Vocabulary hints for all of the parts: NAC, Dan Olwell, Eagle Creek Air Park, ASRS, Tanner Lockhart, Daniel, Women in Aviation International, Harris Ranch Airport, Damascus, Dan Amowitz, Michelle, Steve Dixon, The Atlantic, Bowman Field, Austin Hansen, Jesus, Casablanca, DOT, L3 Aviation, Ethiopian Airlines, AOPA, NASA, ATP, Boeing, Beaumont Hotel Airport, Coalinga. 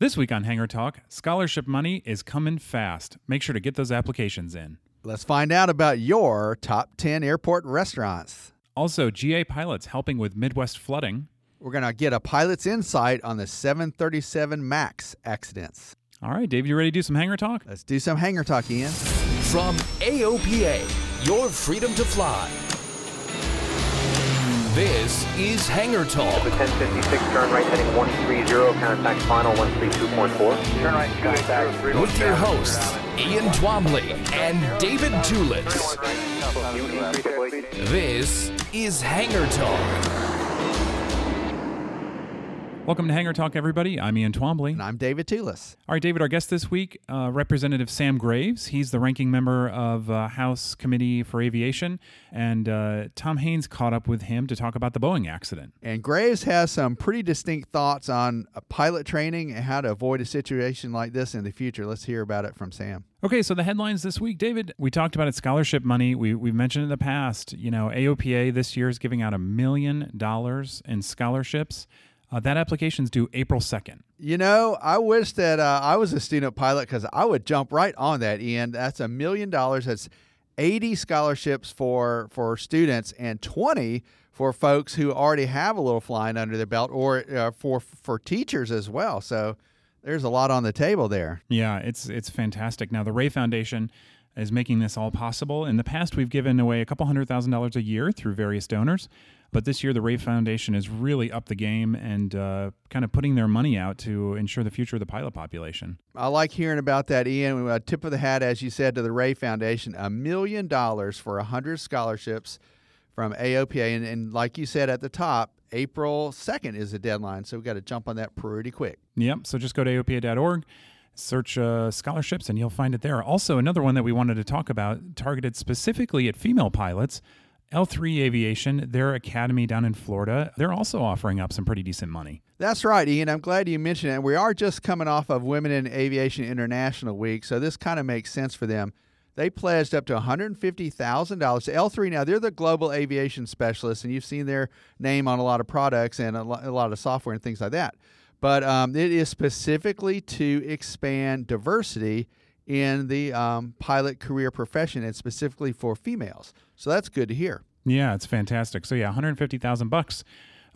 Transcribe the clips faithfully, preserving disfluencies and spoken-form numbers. This week on Hangar Talk, scholarship money is coming fast. Make sure to get those applications in. Let's find out about your top ten airport restaurants. Also, G A pilots helping with Midwest flooding. We're going to get a pilot's insight on the seven thirty-seven MAX accidents. All right, Dave, you ready to do some Hangar Talk? Let's do some Hangar Talk, Ian. From A O P A, your freedom to fly. This is Hangar Talk. ten fifty-six, turn right heading one three zero, countertack final one three two point four. Turn right, countertack three. With your hosts, Ian Twomley and David Tulitz. This is Hangar Talk. Welcome to Hangar Talk, everybody. I'm Ian Twomley. And I'm David Tulitz. All right, David, our guest this week, uh, Representative Sam Graves. He's the ranking member of uh, House Committee for Aviation. And uh, Tom Haynes caught up with him to talk about the Boeing accident. And Graves has some pretty distinct thoughts on uh, pilot training and how to avoid a situation like this in the future. Let's hear about it from Sam. Okay, so the headlines this week, David, we talked about it, scholarship money. We, we've mentioned in the past, you know, A O P A this year is giving out a million dollars in scholarships. Uh, that application's due April second. You know, I wish that uh, I was a student pilot because I would jump right on that, Ian. That's a million dollars. That's eighty scholarships for for students and twenty for folks who already have a little flying under their belt, or uh, for for teachers as well. So there's a lot on the table there. Yeah, it's it's fantastic. Now, the Ray Foundation is making this all possible. In the past, we've given away a couple hundred thousand dollars a year through various donors. But this year, the Ray Foundation is really up the game and uh, kind of putting their money out to ensure the future of the pilot population. I like hearing about that, Ian. A tip of the hat, as you said, to the Ray Foundation, a million dollars for one hundred scholarships from A O P A. And, and like you said at the top, April second is the deadline, so we've got to jump on that pretty quick. Yep, so just go to A O P A dot org. Search uh, scholarships, and you'll find it there. Also, another one that we wanted to talk about, targeted specifically at female pilots, L three Aviation, their academy down in Florida. They're also offering up some pretty decent money. That's right, Ian. I'm glad you mentioned it. We are just coming off of Women in Aviation International Week, so this kind of makes sense for them. They pledged up to one hundred fifty thousand dollars to L three. Now, they're the global aviation specialists, and you've seen their name on a lot of products and a lot of software and things like that. But um, it is specifically to expand diversity in the um, pilot career profession, and specifically for females. So that's good to hear. Yeah, it's fantastic. So yeah, one hundred fifty thousand dollars bucks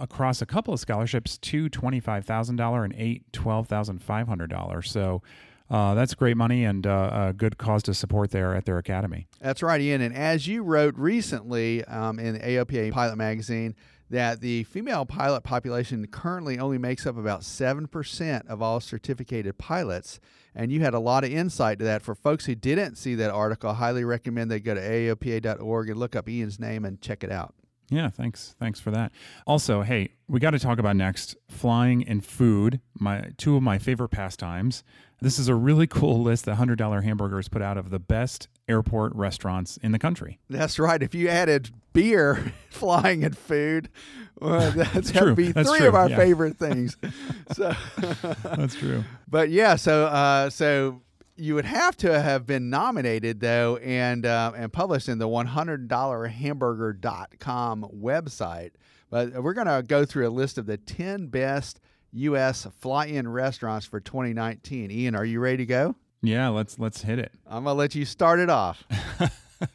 across a couple of scholarships, two twenty-five thousand dollars and eight twelve thousand five hundred dollars. So uh, that's great money and uh, a good cause to support there at their academy. That's right, Ian. And as you wrote recently um, in the A O P A Pilot Magazine, that the female pilot population currently only makes up about seven percent of all certificated pilots. And you had a lot of insight to that. For folks who didn't see that article, I highly recommend they go to A O P A dot org and look up Ian's name and check it out. Yeah, thanks. Thanks for that. Also, hey, we got to talk about next flying and food, my two of my favorite pastimes. This is a really cool list that one hundred dollars Hamburgers put out of the best airport restaurants in the country. That's right. If you added beer, flying, and food, well, that's that would be that's three true. of our yeah. favorite things. So, that's true. But yeah, so uh, so. you would have to have been nominated, though, and uh, and published in the one hundred dollar hamburger dot com website. But we're going to go through a list of the ten best U S fly-in restaurants for twenty nineteen. Ian, are you ready to go? Yeah, let's let's hit it. I'm going to let you start it off.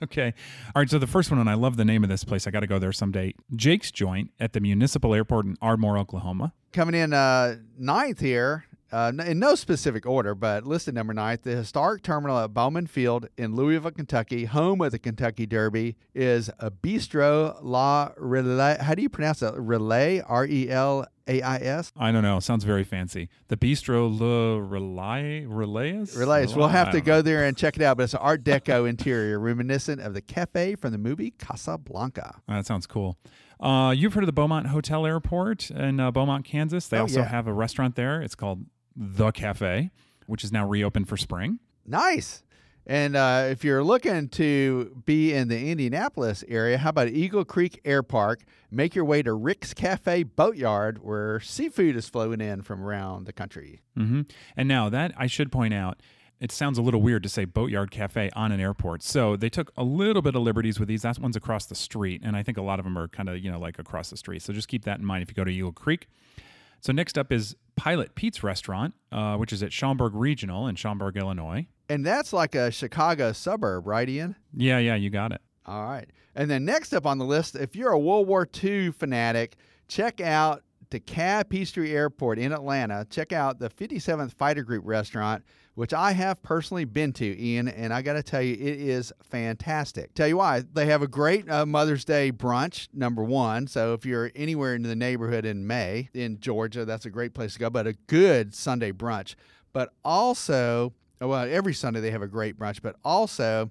Okay. All right, so the first one, and I love the name of this place. I got to go there someday. Jake's Joint at the Municipal Airport in Ardmore, Oklahoma. Coming in uh, ninth here, uh, in no specific order, but listed number ninth, the historic terminal at Bowman Field in Louisville, Kentucky, home of the Kentucky Derby, is a Bistro La Relais. How do you pronounce that? Relais? R E L A I S? I don't know. Sounds very fancy. The Bistro La Relais? Relais? Relais. We'll have to go there and check it out, but it's an Art Deco interior, reminiscent of the cafe from the movie Casablanca. Oh, that sounds cool. Uh, you've heard of the Beaumont Hotel Airport in uh, Beaumont, Kansas. They oh, also yeah. have a restaurant there. It's called The Cafe, which is now reopened for spring. Nice. And uh, if you're looking to be in the Indianapolis area, how about Eagle Creek Air Park? Make your way to Rick's Cafe Boatyard, where seafood is flowing in from around the country. Mm-hmm. And now that, I should point out, it sounds a little weird to say Boatyard Cafe on an airport. So they took a little bit of liberties with these. That one's across the street, and I think a lot of them are kind of, you know, like across the street. So just keep that in mind if you go to Eagle Creek. So next up is Pilot Pete's Restaurant, uh, which is at Schaumburg Regional in Schaumburg, Illinois. And that's like a Chicago suburb, right, Ian? Yeah, yeah, you got it. All right. And then next up on the list, if you're a World War Two fanatic, check out DeKalb Peachtree Airport in Atlanta. Check out the fifty-seventh Fighter Group Restaurant, which I have personally been to, Ian, and I got to tell you, it is fantastic. Tell you why. They have a great uh, Mother's Day brunch, number one. So if you're anywhere in the neighborhood in May, in Georgia, that's a great place to go, but a good Sunday brunch. But also, well, every Sunday they have a great brunch, but also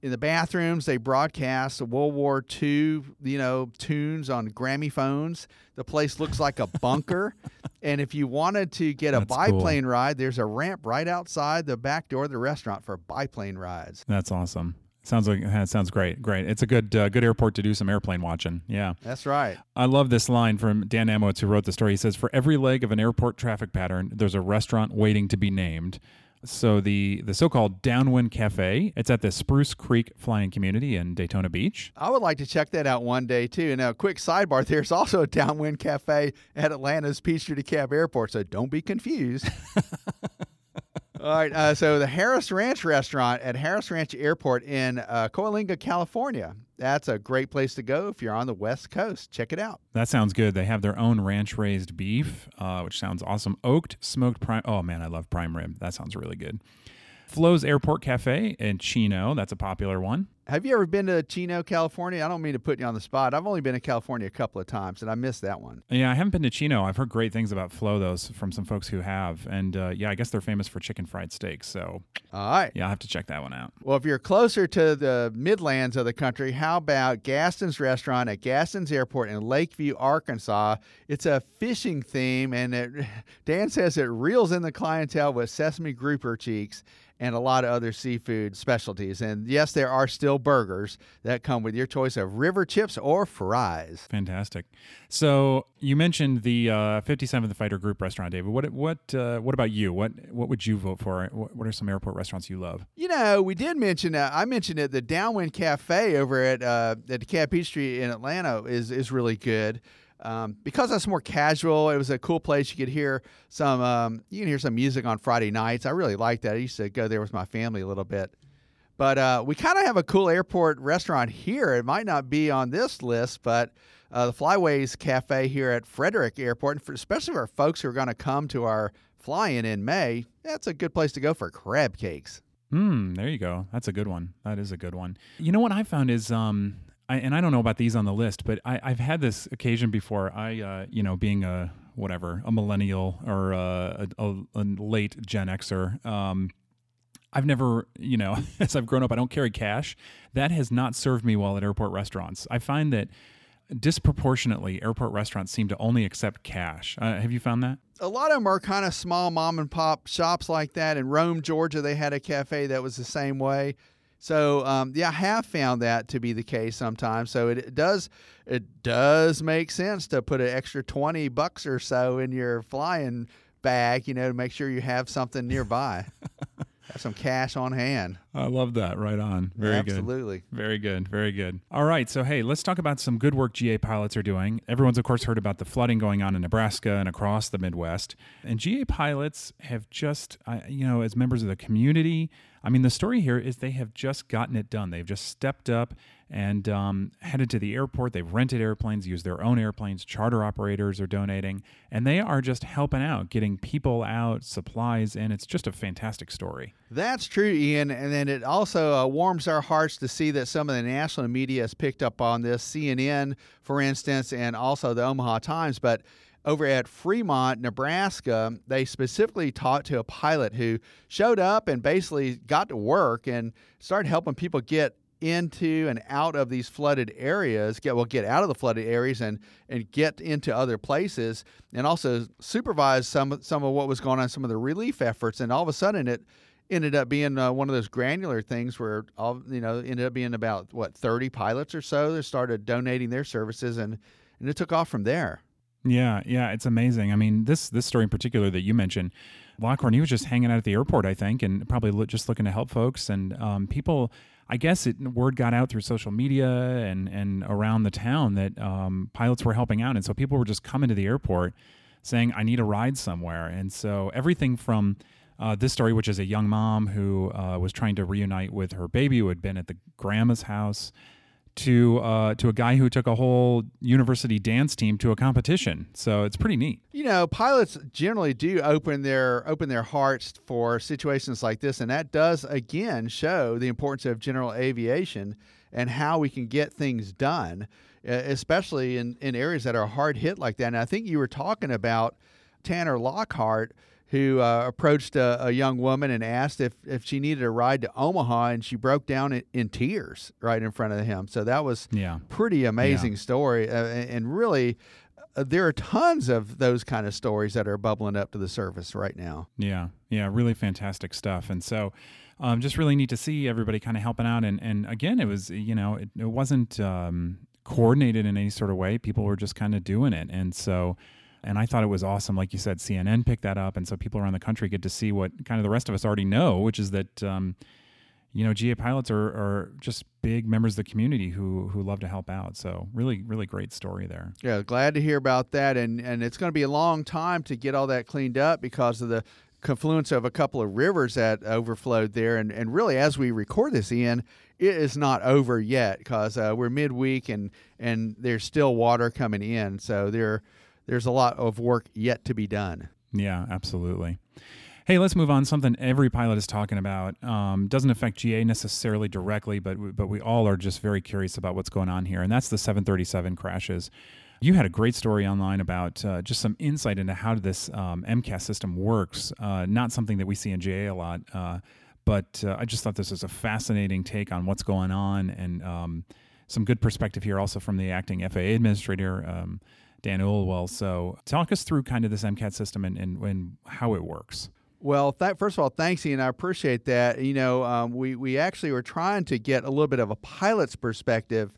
in the bathrooms, they broadcast World War Two, you know, tunes on Grammophones. The place looks like a bunker. And if you wanted to get That's a biplane cool. ride, there's a ramp right outside the back door of the restaurant for biplane rides. That's awesome. Sounds like that sounds great. Great. It's a good uh, good airport to do some airplane watching. Yeah. That's right. I love this line from Dan Amowitz, who wrote the story. He says, "For every leg of an airport traffic pattern, there's a restaurant waiting to be named." So the, the so-called Downwind Cafe, it's at the Spruce Creek Flying Community in Daytona Beach. I would like to check that out one day, too. And a quick sidebar, there's also a Downwind Cafe at Atlanta's Peachtree DeKalb Airport, so don't be confused. All right, uh, so the Harris Ranch Restaurant at Harris Ranch Airport in uh, Coalinga, California. That's a great place to go if you're on the West Coast. Check it out. That sounds good. They have their own ranch-raised beef, uh, which sounds awesome. Oaked, smoked prime. Oh, man, I love prime rib. That sounds really good. Flo's Airport Cafe in Chino. That's a popular one. Have you ever been to Chino, California? I don't mean to put you on the spot. I've only been to California a couple of times, and I missed that one. Yeah, I haven't been to Chino. I've heard great things about Flo, though, from some folks who have. And, uh, yeah, I guess they're famous for chicken fried steaks. So, all right. Yeah, I'll have to check that one out. Well, if you're closer to the Midlands of the country, how about Gaston's Restaurant at Gaston's Airport in Lakeview, Arkansas? It's a fishing theme, and it, Dan says it reels in the clientele with sesame grouper cheeks and a lot of other seafood specialties. And yes, there are still burgers that come with your choice of river chips or fries. Fantastic. So you mentioned the uh, fifty-seventh Fighter Group Restaurant, David. What what uh, what about you? What what would you vote for? What, what are some airport restaurants you love? You know, we did mention, uh, I mentioned it, the Downwind Cafe over at uh, at DeKalb Peachtree in Atlanta is is really good. Um, because that's more casual, it was a cool place. You could hear some, um, you can hear some music on Friday nights. I really liked that. I used to go there with my family a little bit. But uh, we kind of have a cool airport restaurant here. It might not be on this list, but uh, the Flyways Cafe here at Frederick Airport, and for, especially for folks who are going to come to our fly-in in May, that's a good place to go for crab cakes. Hmm, there you go. That's a good one. That is a good one. You know what I found is... Um I, and I don't know about these on the list, but I, I've had this occasion before. I, uh, you know, being a whatever, a millennial or a, a, a late Gen Xer, um, I've never, you know, as I've grown up, I don't carry cash. That has not served me well at airport restaurants. I find that disproportionately, airport restaurants seem to only accept cash. Uh, have you found that? A lot of them are kind of small mom and pop shops like that. In Rome, Georgia, they had a cafe that was the same way. So, um, yeah, I have found that to be the case sometimes. So it, it does it does make sense to put an extra twenty bucks or so in your flying bag, you know, to make sure you have something nearby. Have some cash on hand. I love that. Right on. Very Absolutely. good. Absolutely. Very good. Very good. All right. So, hey, let's talk about some good work G A pilots are doing. Everyone's, of course, heard about the flooding going on in Nebraska and across the Midwest. And G A pilots have just, you know, as members of the community, I mean, the story here is they have just gotten it done. They've just stepped up and um, headed to the airport. They've rented airplanes, used their own airplanes. Charter operators are donating. And they are just helping out, getting people out, supplies, and it's just a fantastic story. That's true, Ian. And then it also uh, warms our hearts to see that some of the national media has picked up on this. C N N, for instance, and also the Omaha Times. But over at Fremont, Nebraska, they specifically talked to a pilot who showed up and basically got to work and started helping people get into and out of these flooded areas, get well, get out of the flooded areas and and get into other places, and also supervise some, some of what was going on, some of the relief efforts. And all of a sudden it ended up being uh, one of those granular things where, all, you know, ended up being about, what, thirty pilots or so that started donating their services, and, and it took off from there. Yeah, yeah, it's amazing. I mean, this this story in particular that you mentioned, Lockhorn, he was just hanging out at the airport, I think, and probably lo- just looking to help folks. And um, people, I guess it, word got out through social media and, and around the town that um, pilots were helping out. And so people were just coming to the airport saying, I need a ride somewhere. And so everything from uh, this story, which is a young mom who uh, was trying to reunite with her baby who had been at the grandma's house, to uh, to a guy who took a whole university dance team to a competition. So it's pretty neat. You know, pilots generally do open their open their hearts for situations like this, and that does, again, show the importance of general aviation and how we can get things done, especially in, in areas that are hard hit like that. And I think you were talking about Tanner Lockhart, who uh, approached a, a young woman and asked if, if she needed a ride to Omaha, and she broke down in, in tears right in front of him. So that was yeah. pretty amazing yeah. story. Uh, and really, uh, there are tons of those kind of stories that are bubbling up to the surface right now. Yeah, yeah, really fantastic stuff. And so um, just really neat to see everybody kind of helping out. And, and again, it was, you know, it, it wasn't um, coordinated in any sort of way. People were just kind of doing it. And so... And I thought it was awesome. Like you said, C N N picked that up. And so people around the country get to see what kind of the rest of us already know, which is that, um, you know, G A pilots are, are just big members of the community who who love to help out. So really, really great story there. Yeah, glad to hear about that. And, and it's going to be a long time to get all that cleaned up because of the confluence of a couple of rivers that overflowed there. And, and really, as we record this, Ian, it is not over yet because uh, we're midweek and, and there's still water coming in. So there There's a lot of work yet to be done. Yeah, absolutely. Hey, let's move on. Something every pilot is talking about. Um, doesn't affect G A necessarily directly, but we, but we all are just very curious about what's going on here, and that's the seven thirty-seven crashes. You had a great story online about uh, just some insight into how this um, M C A S system works. Uh, not something that we see in G A a lot, uh, but uh, I just thought this was a fascinating take on what's going on, and um, some good perspective here also from the acting F A A administrator, um Dan Olwell. So talk us through kind of this M C A S system and, and, and how it works. Well, th- first of all, thanks, Ian. I appreciate that. You know, um, we, we actually were trying to get a little bit of a pilot's perspective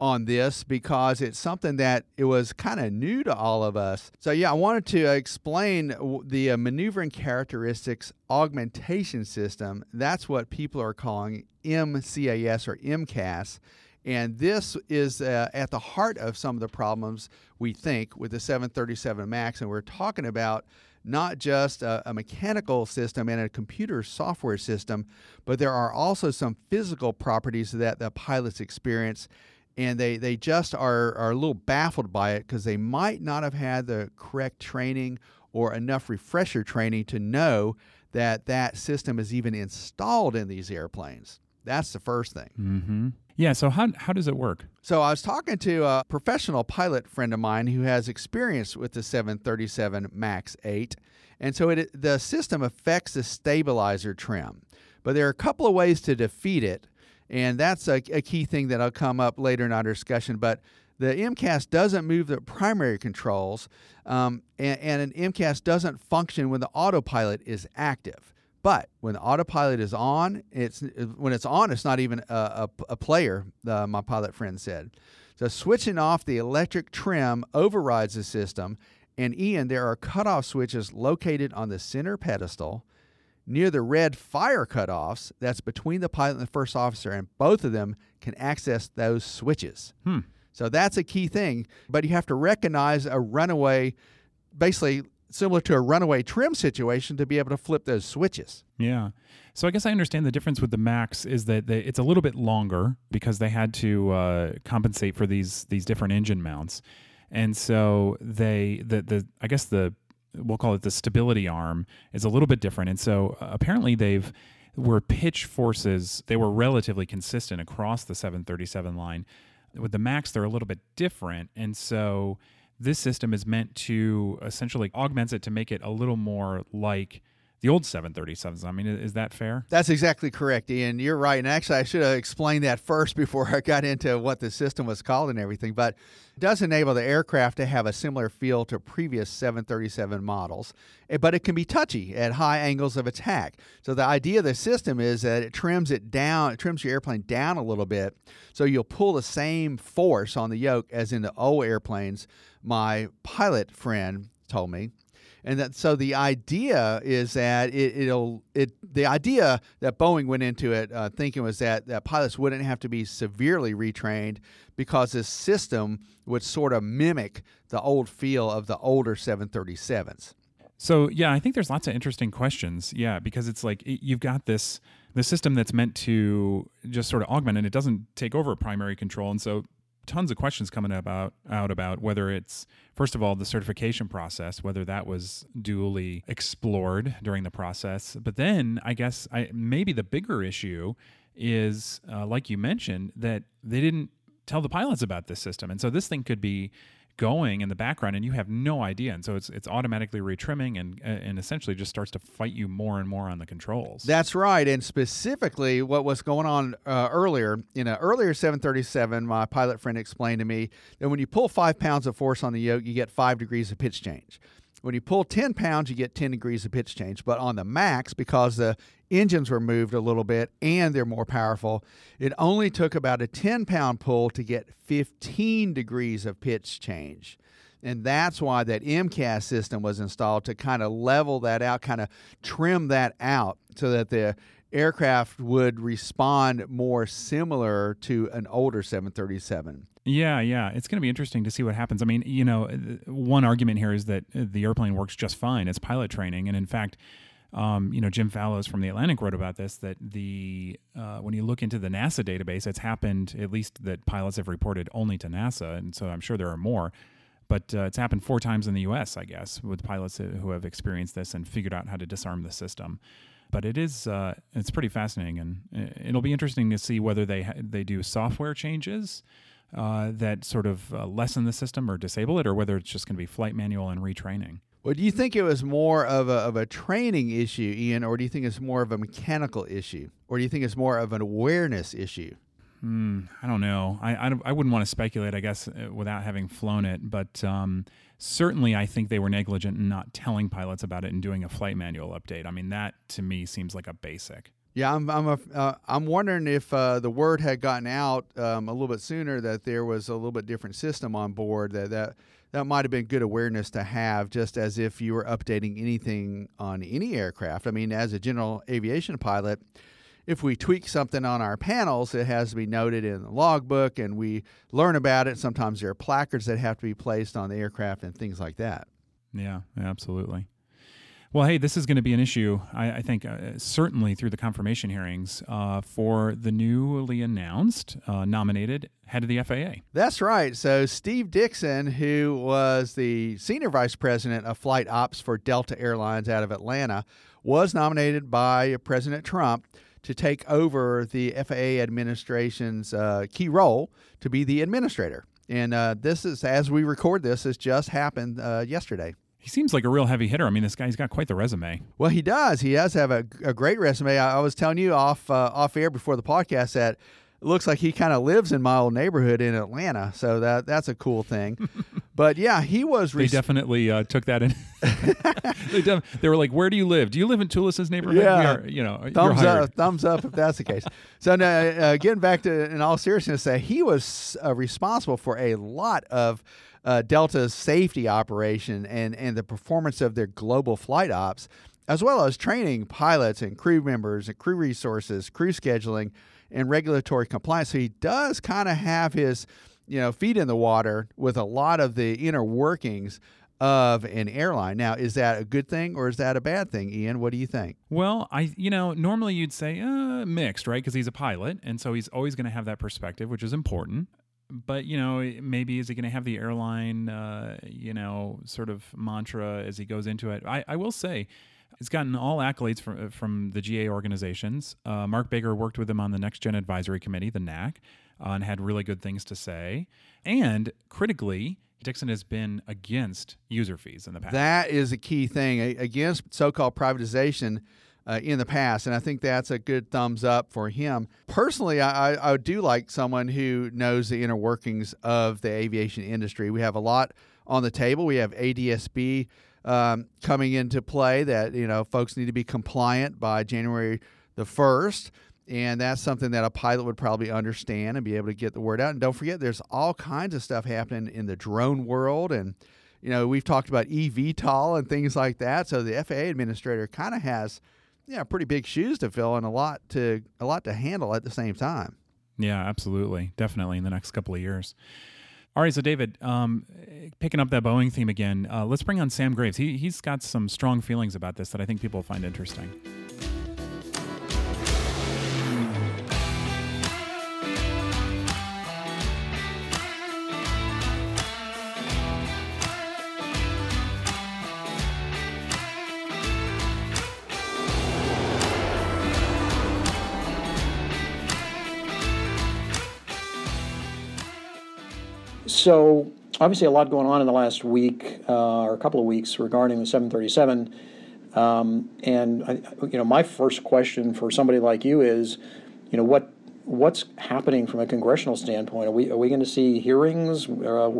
on this because it's something that it was kind of new to all of us. So, yeah, I wanted to explain the uh, maneuvering characteristics augmentation system. That's what people are calling M C A S or M C A S. And this is uh, at the heart of some of the problems, we think, with the seven thirty-seven MAX. And we're talking about not just a, a mechanical system and a computer software system, but there are also some physical properties that the pilots experience. And they, they just are, are a little baffled by it because they might not have had the correct training or enough refresher training to know that that system is even installed in these airplanes. That's the first thing. Mm-hmm. Yeah, so how how does it work? So I was talking to a professional pilot friend of mine who has experience with the seven thirty-seven MAX eight, and so it, the system affects the stabilizer trim. But there are a couple of ways to defeat it, and that's a, a key thing that'll come up later in our discussion. But the M C A S doesn't move the primary controls, um, and, and an M C A S doesn't function when the autopilot is active. But when the autopilot is on, it's when it's on, it's not even a, a, a player, uh, my pilot friend said. So switching off the electric trim overrides the system. And, Ian, there are cutoff switches located on the center pedestal near the red fire cutoffs that's between the pilot and the first officer, and both of them can access those switches. Hmm. So that's a key thing. But you have to recognize a runaway, basically similar to a runaway trim situation, to be able to flip those switches. Yeah. So I guess I understand the difference with the MAX is that they, it's a little bit longer because they had to uh, compensate for these these different engine mounts. And so they, the the I guess the, we'll call it the stability arm, is a little bit different. And so uh, apparently they've, were pitch forces, they were relatively consistent across the seven thirty-seven line. With the MAX, they're a little bit different. And so this system is meant to essentially augment it to make it a little more like the old seven thirty-sevens. I mean, is that fair? That's exactly correct, Ian. You're right. And actually, I should have explained that first before I got into what the system was called and everything. But it does enable the aircraft to have a similar feel to previous seven thirty-seven models. But it can be touchy at high angles of attack. So the idea of the system is that it trims it down, it trims your airplane down a little bit. So you'll pull the same force on the yoke as in the old airplanes, my pilot friend told me. And that, so the idea is that it, it'll it the idea that Boeing went into it uh, thinking was that, that pilots wouldn't have to be severely retrained because this system would sort of mimic the old feel of the older seven thirty-sevens. So yeah, I think there's lots of interesting questions. Yeah, because it's like it, you've got this the system that's meant to just sort of augment, and it doesn't take over primary control, and so. Tons of questions coming about out about whether it's, first of all, the certification process, whether that was duly explored during the process. But then I guess I, maybe the bigger issue is, uh, like you mentioned, that they didn't tell the pilots about this system. And so this thing could be going in the background and you have no idea. And so it's it's automatically retrimming and and essentially just starts to fight you more and more on the controls. That's right. And specifically what was going on uh, earlier, in an earlier seven thirty-seven, my pilot friend explained to me that when you pull five pounds of force on the yoke, you get five degrees of pitch change. When you pull ten pounds, you get ten degrees of pitch change. But on the MAX, because the engines were moved a little bit and they're more powerful, it only took about a ten-pound pull to get fifteen degrees of pitch change. And that's why that M C A S system was installed, to kind of level that out, kind of trim that out so that the aircraft would respond more similar to an older seven thirty-seven. Yeah, yeah. It's going to be interesting to see what happens. I mean, you know, one argument here is that the airplane works just fine. It's pilot training. And in fact, um, you know, Jim Fallows from The Atlantic wrote about this, that the uh, when you look into the NASA database, it's happened, at least that pilots have reported only to NASA. And so I'm sure there are more. But uh, it's happened four times in the U S, I guess, with pilots who have experienced this and figured out how to disarm the system. But it is, uh, it's pretty fascinating. And it'll be interesting to see whether they ha- they do software changes Uh, that sort of uh, lessen the system or disable it, or whether it's just going to be flight manual and retraining. Well, do you think it was more of a, of a training issue, Ian, or do you think it's more of a mechanical issue? Or do you think it's more of an awareness issue? Mm, I don't know. I, I, I wouldn't want to speculate, I guess, without having flown it. But um, certainly I think they were negligent in not telling pilots about it and doing a flight manual update. I mean, that to me seems like a basic. Yeah, I'm I'm a, uh, I'm wondering if uh, the word had gotten out um, a little bit sooner that there was a little bit different system on board, that that, that might have been good awareness to have, just as if you were updating anything on any aircraft. I mean, as a general aviation pilot, if we tweak something on our panels, it has to be noted in the logbook, and we learn about it. Sometimes there are placards that have to be placed on the aircraft and things like that. Yeah, absolutely. Well, hey, this is going to be an issue, I, I think, uh, certainly through the confirmation hearings uh, for the newly announced, uh, nominated head of the F A A. That's right. So Steve Dixon, who was the senior vice president of flight ops for Delta Airlines out of Atlanta, was nominated by President Trump to take over the F A A administration's uh, key role to be the administrator. And uh, this is, as we record this, this just happened uh, yesterday. He seems like a real heavy hitter. I mean, this guy's got quite the resume. Well, he does. He does have a, a great resume. I, I was telling you off uh, off air before the podcast that it looks like he kind of lives in my old neighborhood in Atlanta, so that that's a cool thing. But, yeah, he was... Res- they definitely uh, took that in. they, def- they were like, where do you live? Do you live in Tulis's neighborhood? Yeah. We are, you know, thumbs you're hired. Up, thumbs up if that's the case. So, now, uh, getting back to, in all seriousness, uh, he was uh, responsible for a lot of... Uh, Delta's safety operation and, and the performance of their global flight ops. as well as training pilots and crew members and crew resources, crew scheduling, and regulatory compliance. So he does kind of have his, you know, feet in the water with a lot of the inner workings of an airline. Now, is that a good thing or is that a bad thing, Ian? What do you think? Well, I, you know, normally you'd say uh, mixed, right? Because he's a pilot, and so he's always going to have that perspective, which is important. But, you know, maybe is he going to have the airline, uh, you know, sort of mantra as he goes into it? I, I will say it's gotten all accolades from from the G A organizations. Uh, Mark Baker worked with him on the Next Gen Advisory Committee, the N A C, uh, and had really good things to say. And critically, Dixon has been against user fees in the past. That is a key thing, against so-called privatization uh, in the past, and I think that's a good thumbs up for him. Personally, I, I do like someone who knows the inner workings of the aviation industry. We have a lot on the table. We have A D S B um, coming into play that, you know, folks need to be compliant by January the first. And that's something that a pilot would probably understand and be able to get the word out. And don't forget, there's all kinds of stuff happening in the drone world. And, you know, we've talked about eVTOL and things like that. So the F A A administrator kind of has, yeah, you know, pretty big shoes to fill and a lot to a lot to handle at the same time. Yeah, absolutely. Definitely in the next couple of years. All right, so David, um, picking up that Boeing theme again, uh, let's bring on Sam Graves. He, he's got some strong feelings about this that I think people will find interesting. So obviously a lot going on in the last week uh, or a couple of weeks regarding the seven thirty-seven. Um, and, I, you know, my first question for somebody like you is, you know, what what's happening from a congressional standpoint? Are we, are we going to see hearings uh,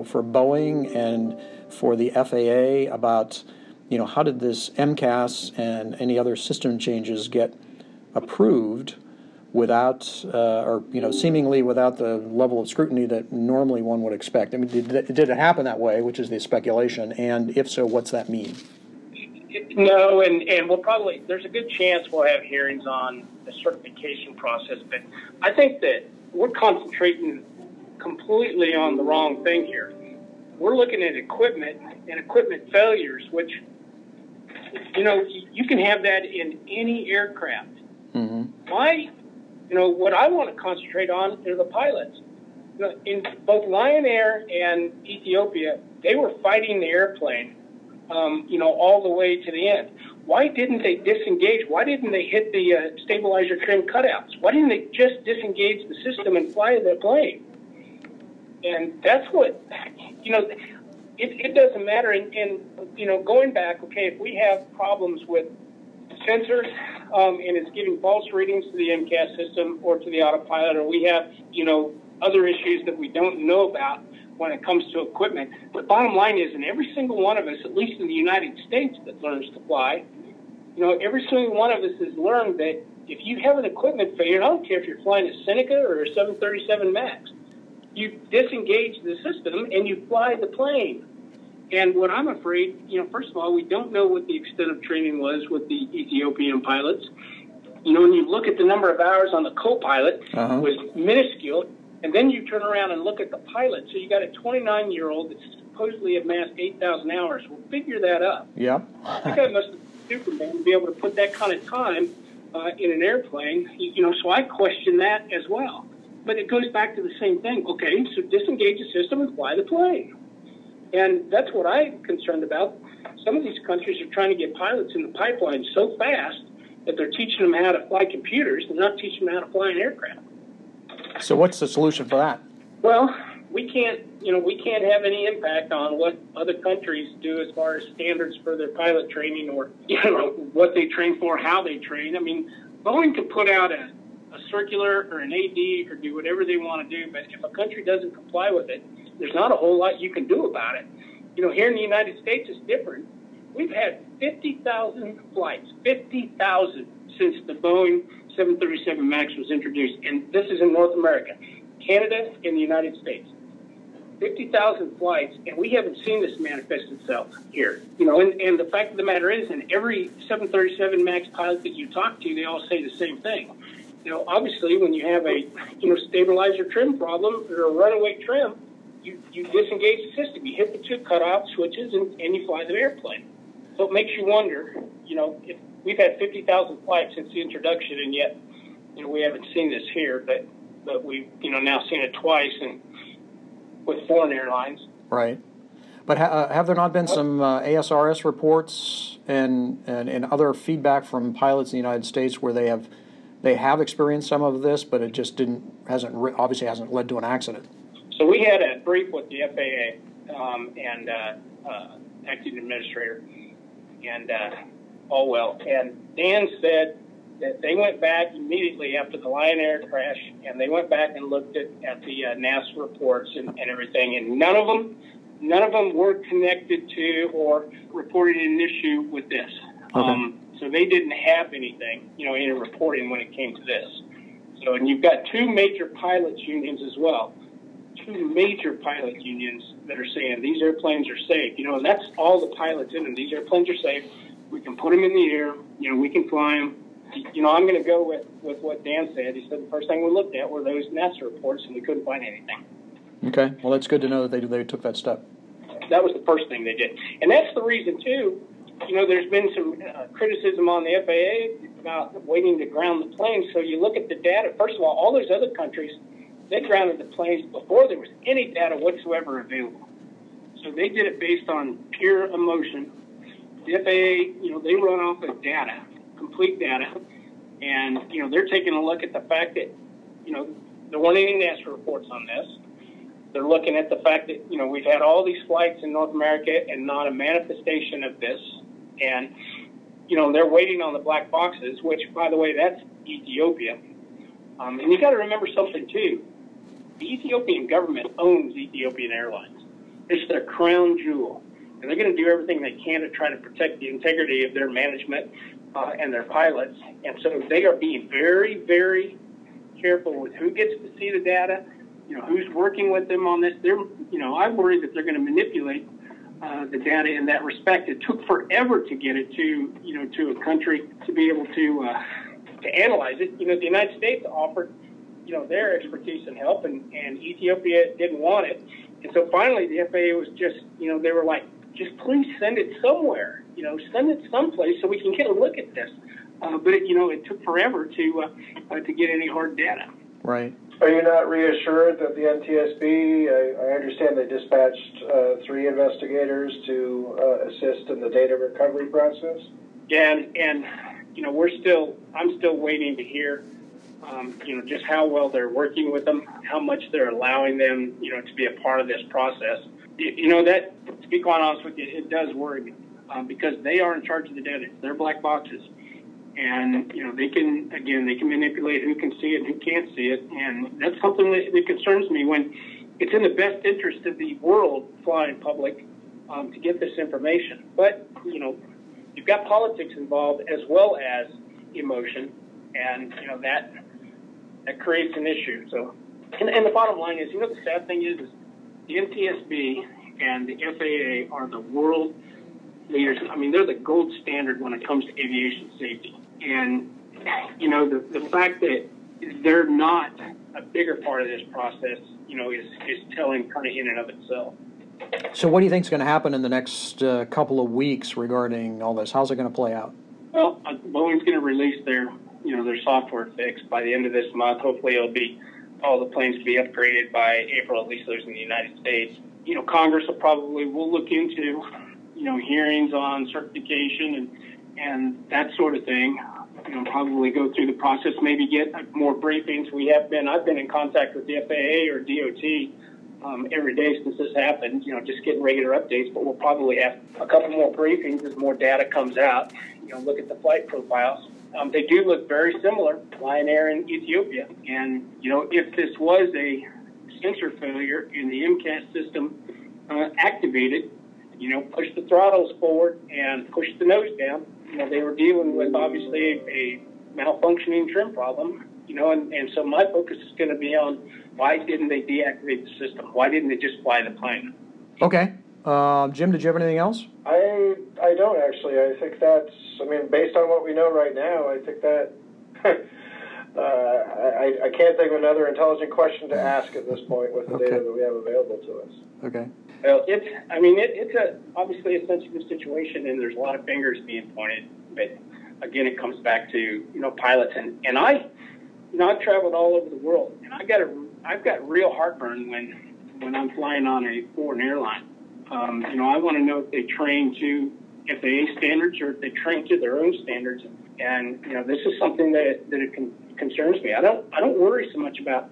for Boeing and for the F A A about, you know, how did this M C A S and any other system changes get approved without, uh, or, you know, seemingly without the level of scrutiny that normally one would expect? I mean, did, did it happen that way, which is the speculation, and if so, what's that mean? No, and, and we'll probably, there's a good chance we'll have hearings on the certification process, but I think that we're concentrating completely on the wrong thing here. We're looking at equipment and equipment failures, which, you know, you can have that in any aircraft. Mm-hmm. Why? You know, what I want to concentrate on are the pilots. In both Lion Air and Ethiopia, they were fighting the airplane, um, you know, all the way to the end. Why didn't they disengage? Why didn't they hit the uh, stabilizer trim cutouts? Why didn't they just disengage the system and fly the plane? And that's what, you know, it, it doesn't matter. And, and, you know, going back, okay, if we have problems with sensors, um, and it's giving false readings to the M C A S system or to the autopilot, or we have, you know, other issues that we don't know about when it comes to equipment. But bottom line is, in every single one of us, at least in the United States that learns to fly, you know, every single one of us has learned that if you have an equipment failure, I don't care if you're flying a Seneca or a seven thirty-seven MAX, you disengage the system and you fly the plane. And what I'm afraid, you know, first of all, we don't know what the extent of training was with the Ethiopian pilots. You know, when you look at the number of hours on the co-pilot, uh-huh. it was minuscule. And then you turn around and look at the pilot. So you got a twenty-nine-year-old that supposedly amassed eight thousand hours. We'll figure that up. Yeah. That guy must have been Superman to be able to put that kind of time uh, in an airplane. You know, so I question that as well. But it goes back to the same thing. Okay, so disengage the system and fly the plane. And that's what I'm concerned about. Some of these countries are trying to get pilots in the pipeline so fast that they're teaching them how to fly computers and not teaching them how to fly an aircraft. So what's the solution for that? Well, we can't, you know, we can't have any impact on what other countries do as far as standards for their pilot training or, you know, what they train for, how they train. I mean, Boeing could put out a, a circular or an A D or do whatever they want to do, but if a country doesn't comply with it, there's not a whole lot you can do about it. You know, here in the United States, it's different. We've had fifty thousand flights, fifty thousand since the Boeing seven thirty-seven MAX was introduced. And this is in North America, Canada, and the United States. fifty thousand flights, and we haven't seen this manifest itself here. You know, and, and the fact of the matter is, and every seven thirty-seven MAX pilot that you talk to, they all say the same thing. You know, obviously, when you have a, you know, stabilizer trim problem or a runaway trim, you, you disengage the system. You hit the two cutoff switches, and, and you fly the airplane. So it makes you wonder, you know, if we've had fifty thousand flights since the introduction, and yet, you know, we haven't seen this here, but, but we've, you know, now seen it twice and with foreign airlines. Right. But ha uh, have there not been some uh, A S R S reports and, and, and other feedback from pilots in the United States where they have they have experienced some of this, but it just didn't hasn't re obviously hasn't led to an accident? So we had a brief with the F A A um, and uh, uh, acting administrator and uh, Allwell, and Dan said that they went back immediately after the Lion Air crash, and they went back and looked at, at the uh, NASA reports and, and everything, and none of them, none of them were connected to or reported an issue with this. Okay. Um, so they didn't have anything, you know, in reporting when it came to this. So, and you've got two major pilots unions as well, two major pilot unions that are saying these airplanes are safe, you know, and that's all the pilots in them. These airplanes are safe. We can put them in the air. You know, we can fly them. You know, I'm going to go with, with what Dan said. He said the first thing we looked at were those NASA reports, and we couldn't find anything. Okay. Well, that's good to know that they, they took that step. That was the first thing they did. And that's the reason, too, you know, there's been some uh, criticism on the F A A about waiting to ground the planes. So you look at the data. First of all, all those other countries, they grounded the planes before there was any data whatsoever available. So they did it based on pure emotion. The F A A, you know, they run off of data. Complete data, and you know they're taking a look at the fact that you know there weren't any NASA reports on this. They're looking at the fact that you know we've had all these flights in North America and not a manifestation of this, and you know they're waiting on the black boxes, which by the way that's Ethiopia. Um, and you got to remember something too: the Ethiopian government owns Ethiopian Airlines. It's their crown jewel, and they're going to do everything they can to try to protect the integrity of their management. Uh, and their pilots, and so they are being very, very careful with who gets to see the data, you know, who's working with them on this. They're, you know, I worry that they're going to manipulate uh, the data in that respect. It took forever to get it to, you know, to a country to be able to uh, to analyze it. You know, the United States offered, you know, their expertise and help, and, and Ethiopia didn't want it. And so finally the F A A was just, you know, they were like, just please send it somewhere, you know, send it someplace so we can get a look at this. Uh, but, it, you know, it took forever to uh, uh, to get any hard data. Right. Are you not reassured that the N T S B, I, I understand they dispatched uh, three investigators to uh, assist in the data recovery process? Yeah, and, and, you know, we're still, I'm still waiting to hear, um, you know, just how well they're working with them, how much they're allowing them, you know, to be a part of this process. You know, that, to be quite honest with you, it does worry me um, because they are in charge of the data. They're black boxes. And, you know, they can, again, they can manipulate who can see it and who can't see it. And that's something that, that concerns me when it's in the best interest of the world flying public um, to get this information. But, you know, you've got politics involved as well as emotion. And, you know, that, that creates an issue. So, and, and the bottom line is, you know, the sad thing is, is the N T S B and the F A A are the world leaders. I mean, they're the gold standard when it comes to aviation safety. And, you know, the, the fact that they're not a bigger part of this process, you know, is, is telling kind of in and of itself. So what do you think is going to happen in the next uh, couple of weeks regarding all this? How's it going to play out? Well, uh, Boeing's going to release their, you know, their software fix by the end of this month. Hopefully it'll be all the planes to be upgraded by April, at least those in the United States. You know, Congress will probably, will look into, you know, hearings on certification and, and that sort of thing. You know, probably go through the process, maybe get more briefings. We have been, I've been in contact with the F A A or D O T um, every day since this happened, you know, just getting regular updates, but we'll probably have a couple more briefings as more data comes out. You know, look at the flight profiles. Um, they do look very similar, Lion Air in Ethiopia. And, you know, if this was a sensor failure and the M CAS system uh, activated, you know, pushed the throttles forward and pushed the nose down, you know, they were dealing with, obviously, a malfunctioning trim problem. you know, and, and so my focus is going to be on why didn't they deactivate the system? Why didn't they just fly the plane? Okay. Uh, Jim, did you have anything else? I I don't actually. I think that's, I mean, based on what we know right now, I think that, uh, I, I can't think of another intelligent question to ask at this point with the okay. data that we have available to us. Okay. Well, it's, I mean, it, it's a, obviously a sensitive situation, and there's a lot of fingers being pointed, but again, it comes back to, you know, pilots. And, and I, you know, I've traveled all over the world, and I got a, I've got real heartburn when, when I'm flying on a foreign airline. Um, you know, I want to know if they train to F A A standards or if they train to their own standards. And, you know, this is something that, that it con concerns me. I don't, I don't worry so much about,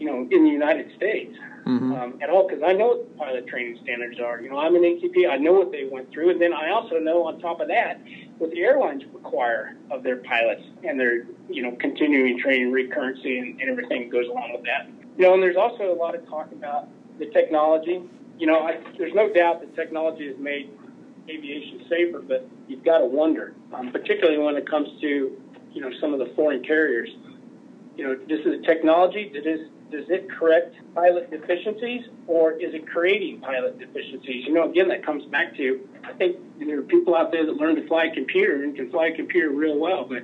you know, in the United States mm-hmm. um, at all, because I know what pilot training standards are. You know, I'm an A T P. I know what they went through. And then I also know on top of that what the airlines require of their pilots and their, you know, continuing training, recurrency, and, and everything that goes along with that. You know, and there's also a lot of talk about the technology. You know, I, there's no doubt that technology has made aviation safer, but you've got to wonder, um, particularly when it comes to, you know, some of the foreign carriers. You know, this is a technology. That is, does it correct pilot deficiencies, or is it creating pilot deficiencies? You know, again, that comes back to, I think there are people out there that learn to fly a computer and can fly a computer real well, but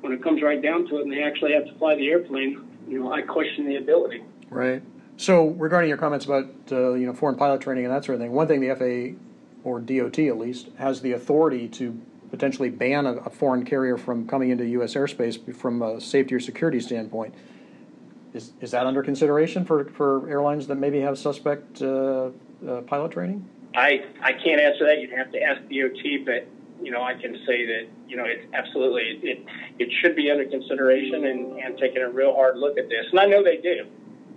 when it comes right down to it and they actually have to fly the airplane, you know, I question the ability. Right. So regarding your comments about uh, you know, foreign pilot training and that sort of thing, one thing the F A A, or D O T at least, has the authority to potentially ban a, a foreign carrier from coming into U S airspace from a safety or security standpoint. Is, is that under consideration for, for airlines that maybe have suspect uh, uh, pilot training? I, I can't answer that. You'd have to ask D O T, but you know, I can say that, you know, it's absolutely, it, it should be under consideration and, and taking a real hard look at this. And I know they do.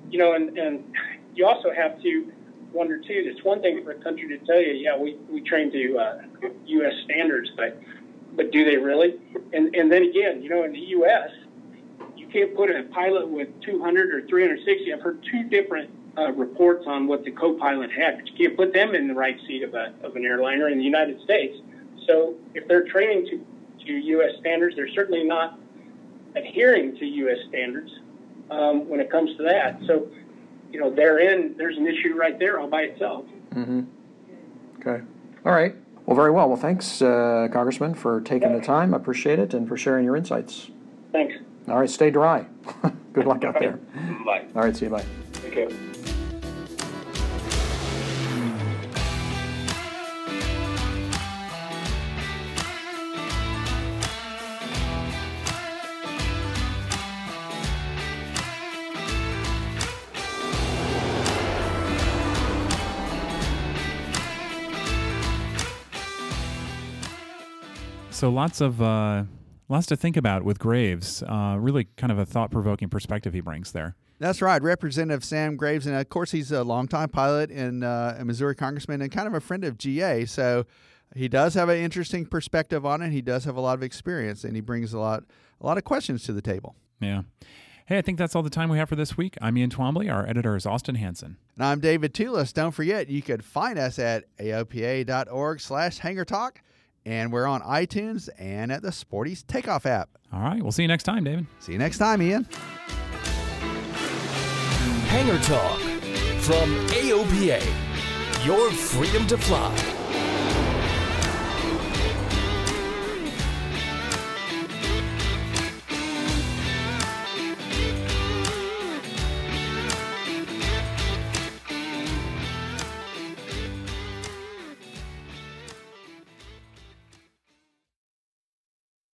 You know, and, and you also have to wonder, too, it's one thing for a country to tell you, yeah, we, we train to uh, U S standards, but but do they really? And, and then again, you know, in the U S, you can't put a pilot with two hundred or three hundred sixty. I've heard two different uh, reports on what the co-pilot had, but you can't put them in the right seat of, a, of an airliner in the United States. So if they're training to, to U S standards, they're certainly not adhering to U S standards. Um, when it comes to that. So, you know, therein, there's an issue right there all by itself. Mm-hmm. Okay. All right. Well, very well. Well, thanks, uh, Congressman, for taking yeah. the time. I appreciate it, and for sharing your insights. Thanks. All right. Stay dry. Good luck out there. Bye. All right. See you. Bye. Take care. So lots of uh, lots to think about with Graves. Uh, really, kind of a thought-provoking perspective he brings there. That's right, Representative Sam Graves, and of course he's a longtime pilot and uh, a Missouri congressman, and kind of a friend of G A. So he does have an interesting perspective on it. He does have a lot of experience, and he brings a lot a lot of questions to the table. Yeah. Hey, I think that's all the time we have for this week. I'm Ian Twombly. Our editor is Austin Hansen. And I'm David Toulis. Don't forget, you could find us at A O P A dot org slash hangar talk. And we're on iTunes and at the Sporty's Takeoff app. All right. We'll see you next time, David. See you next time, Ian. Hangar Talk from A O P A, your freedom to fly.